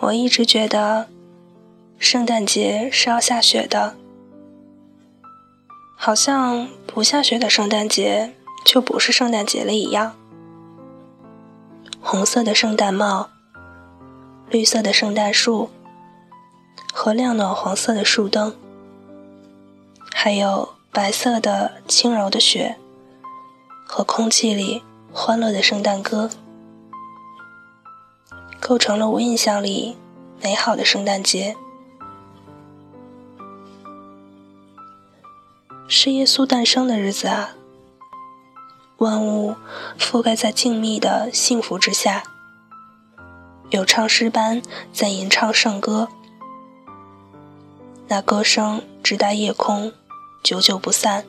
我一直觉得圣诞节是要下雪的，好像不下雪的圣诞节就不是圣诞节了一样。红色的圣诞帽，绿色的圣诞树和亮暖黄色的树灯，还有白色的轻柔的雪和空气里欢乐的圣诞歌，构成了我印象里美好的圣诞节。是耶稣诞生的日子啊，万物覆盖在静谧的幸福之下，有唱诗班在吟唱圣歌，那歌声直达夜空，久久不散，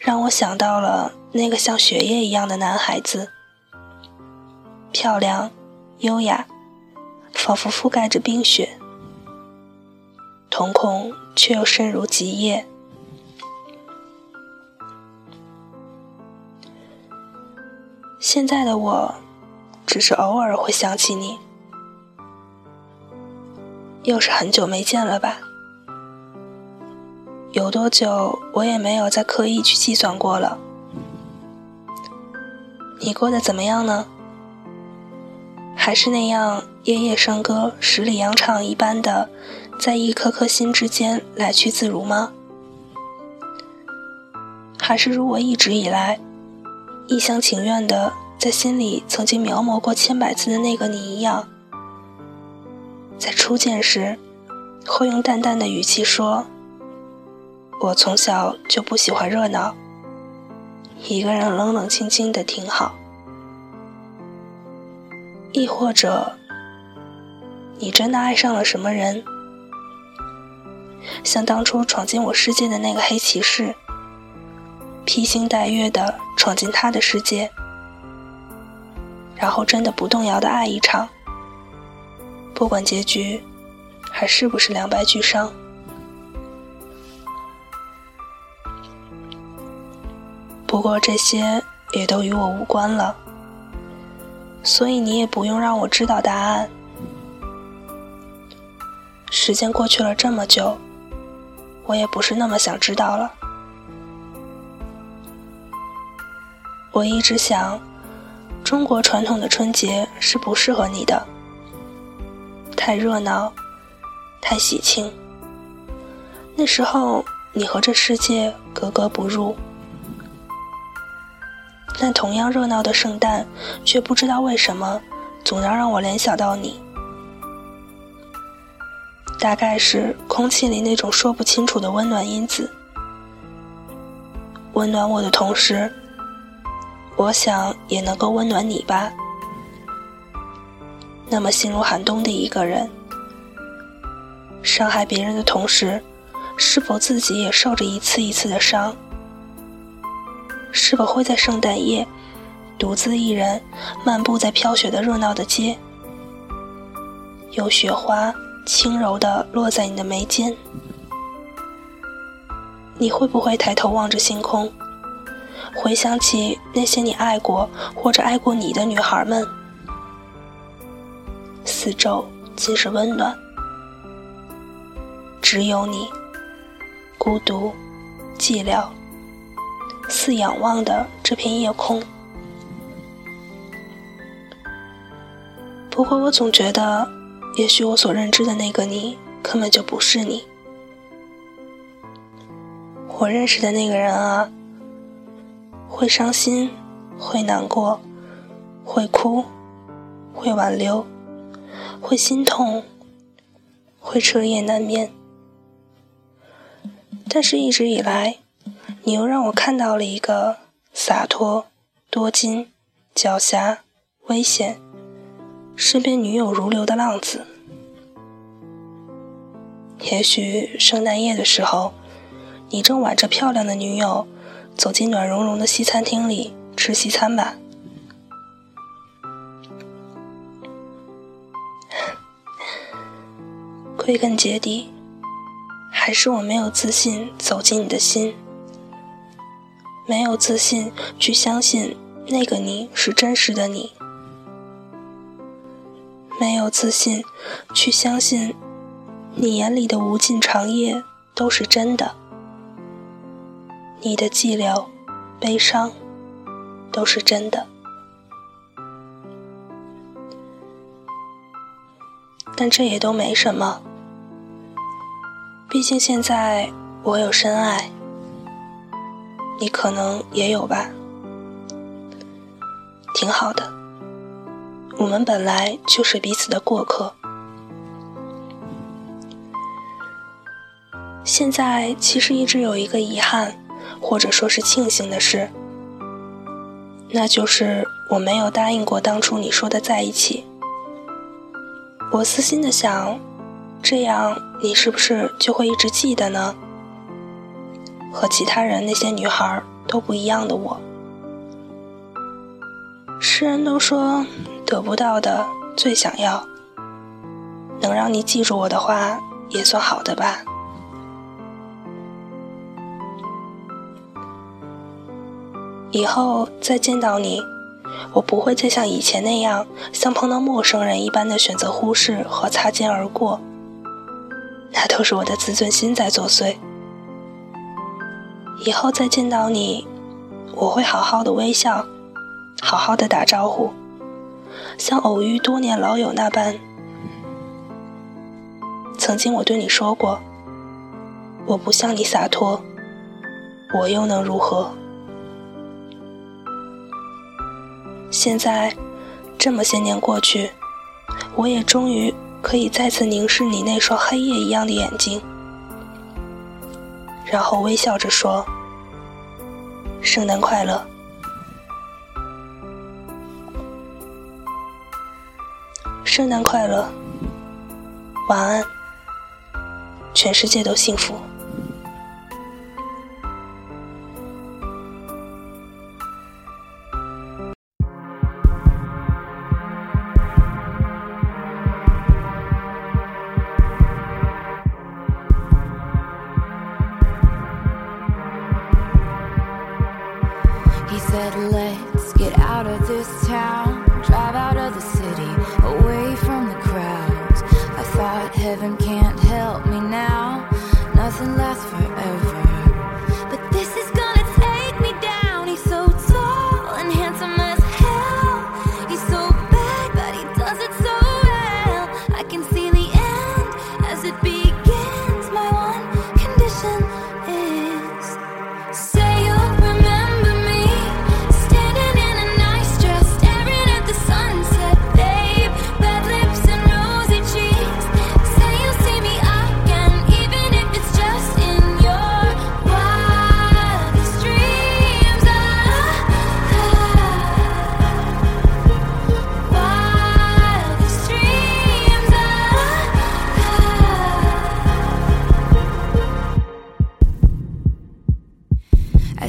让我想到了那个像雪夜一样的男孩子，漂亮优雅，仿佛覆盖着冰雪，瞳孔却又深如极夜。现在的我只是偶尔会想起你，又是很久没见了吧，有多久我也没有再刻意去计算过了。你过得怎么样呢？还是那样夜夜笙歌，十里洋场一般的在一颗颗心之间来去自如吗？还是如我一直以来一厢情愿的在心里曾经描摹过1,000,000次的那个你一样，在初见时会用淡淡的语气说，我从小就不喜欢热闹，一个人冷冷清清的挺好。亦或者你真的爱上了什么人，像当初闯进我世界的那个黑骑士，披星戴月的闯进他的世界，然后真的不动摇的爱一场，不管结局还是不是两败俱伤。不过这些也都与我无关了，所以你也不用让我知道答案。时间过去了这么久，我也不是那么想知道了。我一直想，中国传统的春节是不适合你的，太热闹，太喜庆，那时候你和这世界格格不入。但同样热闹的圣诞，却不知道为什么总要让我联想到你，大概是空气里那种说不清楚的温暖因子，温暖我的同时，我想也能够温暖你吧。那么心如寒冬的一个人，伤害别人的同时，是否自己也受着一次一次的伤？是否会在圣诞夜独自一人漫步在飘雪的热闹的街，有雪花轻柔地落在你的眉间？你会不会抬头望着星空，回想起那些你爱过或者爱过你的女孩们？四周尽是温暖，只有你孤独寂寥，似仰望的这片夜空。不过我总觉得，也许我所认知的那个你根本就不是你。我认识的那个人啊，会伤心，会难过，会哭，会挽留，会心痛，会彻夜难眠。但是一直以来，你又让我看到了一个洒脱、多金、狡黠、危险，身边女友如流的浪子。也许圣诞夜的时候，你正挽着漂亮的女友走进暖融融的西餐厅里吃西餐吧。归根结底，还是我没有自信走进你的心，没有自信去相信那个你是真实的你。没有自信去相信你眼里的无尽长夜都是真的，你的寂寥悲伤都是真的。但这也都没什么，毕竟现在我有深爱，你可能也有吧，挺好的。我们本来就是彼此的过客。现在其实一直有一个遗憾，或者说是庆幸的事，那就是我没有答应过当初你说的在一起。我私心的想，这样你是不是就会一直记得呢？和其他人那些女孩都不一样的我。诗人都说，得不到的最想要，能让你记住我的话，也算好的吧。以后再见到你，我不会再像以前那样，像碰到陌生人一般的选择忽视和擦肩而过，那都是我的自尊心在作祟。以后再见到你，我会好好的微笑，好好的打招呼，像偶遇多年老友那般。曾经我对你说过，我不像你洒脱，我又能如何？现在这么些年过去，我也终于可以再次凝视你那双黑夜一样的眼睛，然后微笑着说，圣诞快乐。圣诞快乐，晚安，全世界都幸福。He said, let's get out of this town, drive out of the city, away from the crowds. I thought heaven can't help me now, nothing lasts forever. But this is gonna take me down. He's so tall and handsome as hell. He's so bad, but he does it so well. I can see the end as it begins. My one condition is say you'll remember me. I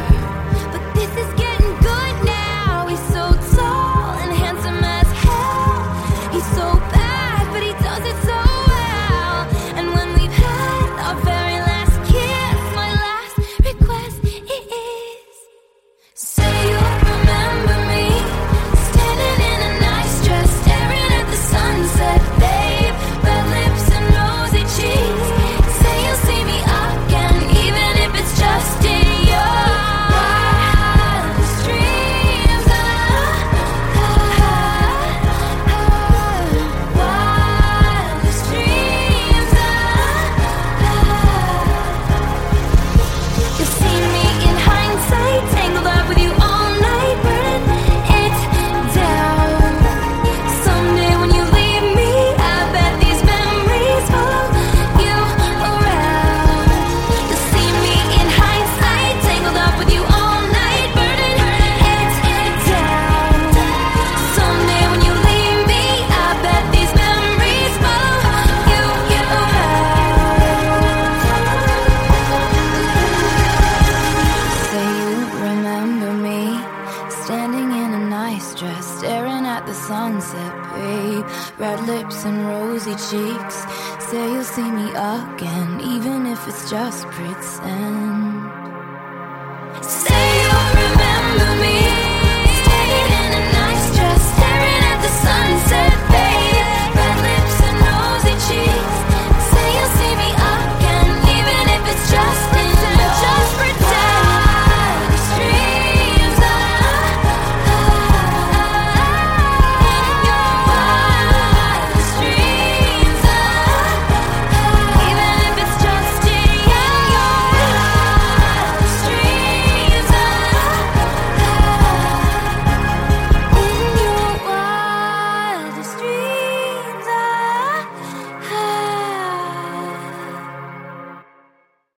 But this is getting good now. He's so tall and handsome as hell. He's so bad, but he does it so well. And when we've had our very last kiss, my last request is say you'll remember me. Standing in a nice dress, staring at the sunset, babe. Red lips and rosy cheeks. Say you'll see me again, even if it's just in your wildest dreams. Wildest dreams. You see me in hindsight, tangled up with you all night, burning it down. Someday when you leave me, I bet these memories follow you around. You see me in hindsight, tangled up with you all night, burning it down. Someday when you leave me, I bet these memories follow you around. Say you remember me, standing in a nice dress, staring at the sunset, babe. Red lips and rosy cheeks. say you'll see me again, even if it's just pretend.